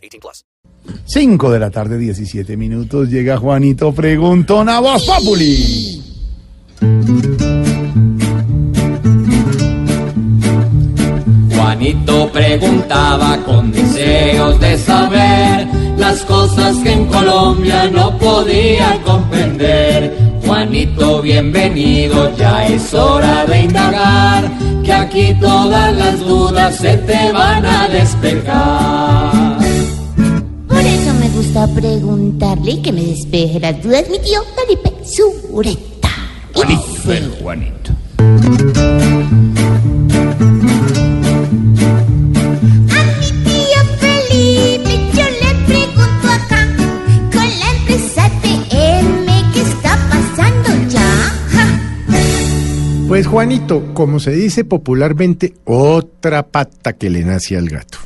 18+. 5 de la tarde, 17 minutos. Llega Juanito Preguntón a Voz Populi. Juanito preguntaba con deseos de saber las cosas que en Colombia no podían comprender. Juanito, bienvenido, ya es hora de indagar, que aquí todas las dudas se te van a despejar. Por eso me gusta preguntarle y que me despeje las dudas, mi tío Felipe Sureta. Juanito. Pues Juanito, como se dice popularmente, otra pata que le nace al gato.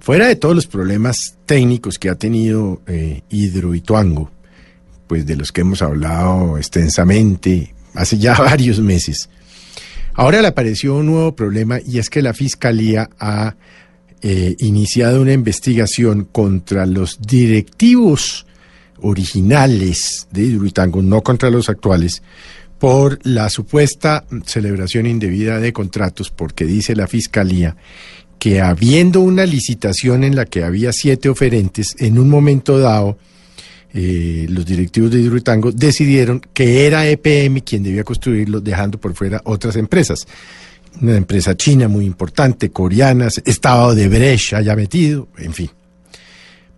Fuera de todos los problemas técnicos que ha tenido Hidroituango, pues de los que hemos hablado extensamente hace ya varios meses, ahora le apareció un nuevo problema, y es que la Fiscalía ha iniciado una investigación contra los directivos originales de Hidroituango, no contra los actuales, por la supuesta celebración indebida de contratos, porque dice la Fiscalía que habiendo una licitación en la que había 7 oferentes, en un momento dado los directivos de Hidroituango decidieron que era EPM quien debía construirlo, dejando por fuera otras empresas. Una empresa china muy importante, coreanas, estaba Odebrecht allá metido, en fin.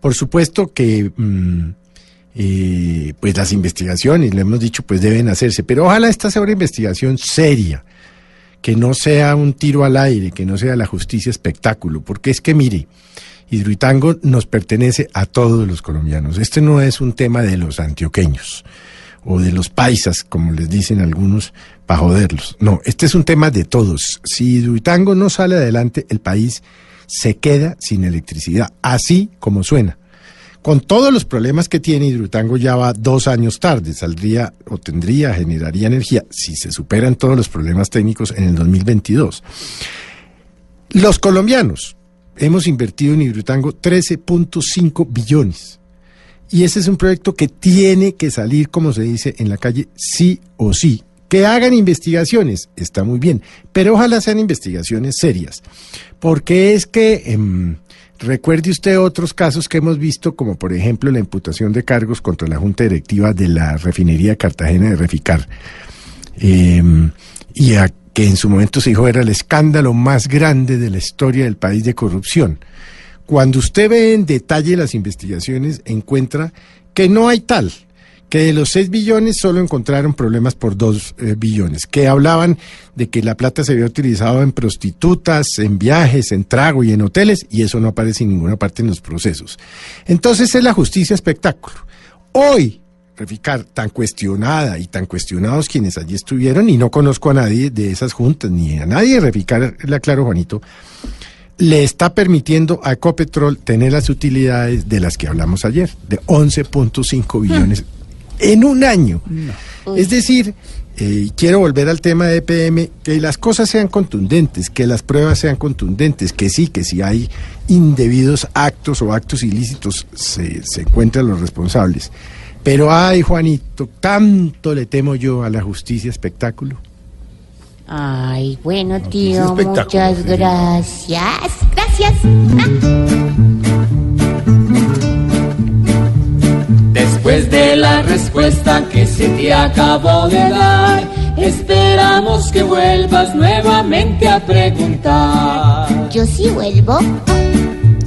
Por supuesto que... pues las investigaciones, le hemos dicho, pues deben hacerse, pero ojalá esta sea una investigación seria, que no sea un tiro al aire, que no sea la justicia espectáculo, porque es que mire, Hidroituango nos pertenece a todos los colombianos. Este no es un tema de los antioqueños o de los paisas, como les dicen algunos, para joderlos. No, este es un tema de todos. Si Hidroituango no sale adelante, el país se queda sin electricidad, así como suena. Con todos los problemas que tiene, Hidroituango ya va 2 años tarde, saldría o generaría energía, si se superan todos los problemas técnicos, en el 2022. Los colombianos hemos invertido en Hidroituango 13.5 billones. Y ese es un proyecto que tiene que salir, como se dice, en la calle sí o sí. Que hagan investigaciones, está muy bien, pero ojalá sean investigaciones serias. Porque es que... recuerde usted otros casos que hemos visto, como por ejemplo la imputación de cargos contra la Junta Directiva de la refinería de Cartagena de Reficar, y a que en su momento se dijo era el escándalo más grande de la historia del país de corrupción. Cuando usted ve en detalle las investigaciones, encuentra que no hay tal, que de los 6 billones solo encontraron problemas por 2 billones, que hablaban de que la plata se había utilizado en prostitutas, en viajes, en trago y en hoteles, y eso no aparece en ninguna parte en los procesos. Entonces es la justicia espectáculo. Hoy, Reficar, tan cuestionada y tan cuestionados quienes allí estuvieron, y no conozco a nadie de esas juntas, ni a nadie de Reficar, le aclaro, Juanito, le está permitiendo a Ecopetrol tener las utilidades de las que hablamos ayer, de 11.5 billones en un año. No. Es decir, quiero volver al tema de EPM, que las cosas sean contundentes, que las pruebas sean contundentes, que si hay indebidos actos o actos ilícitos, se encuentran los responsables. Pero ay, Juanito, tanto le temo yo a la justicia espectáculo. Ay, bueno, tío, muchas gracias. Gracias. Después de la respuesta que se te acabó de dar, esperamos que vuelvas nuevamente a preguntar. Yo sí vuelvo.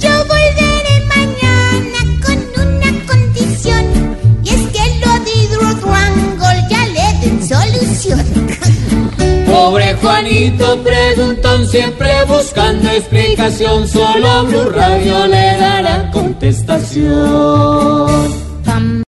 Yo volveré mañana con una condición, y es que lo de Drew Drangle ya le den solución. Pobre Juan. Juanito preguntón, siempre buscando explicación. Solo Blue Radio le dará contestación.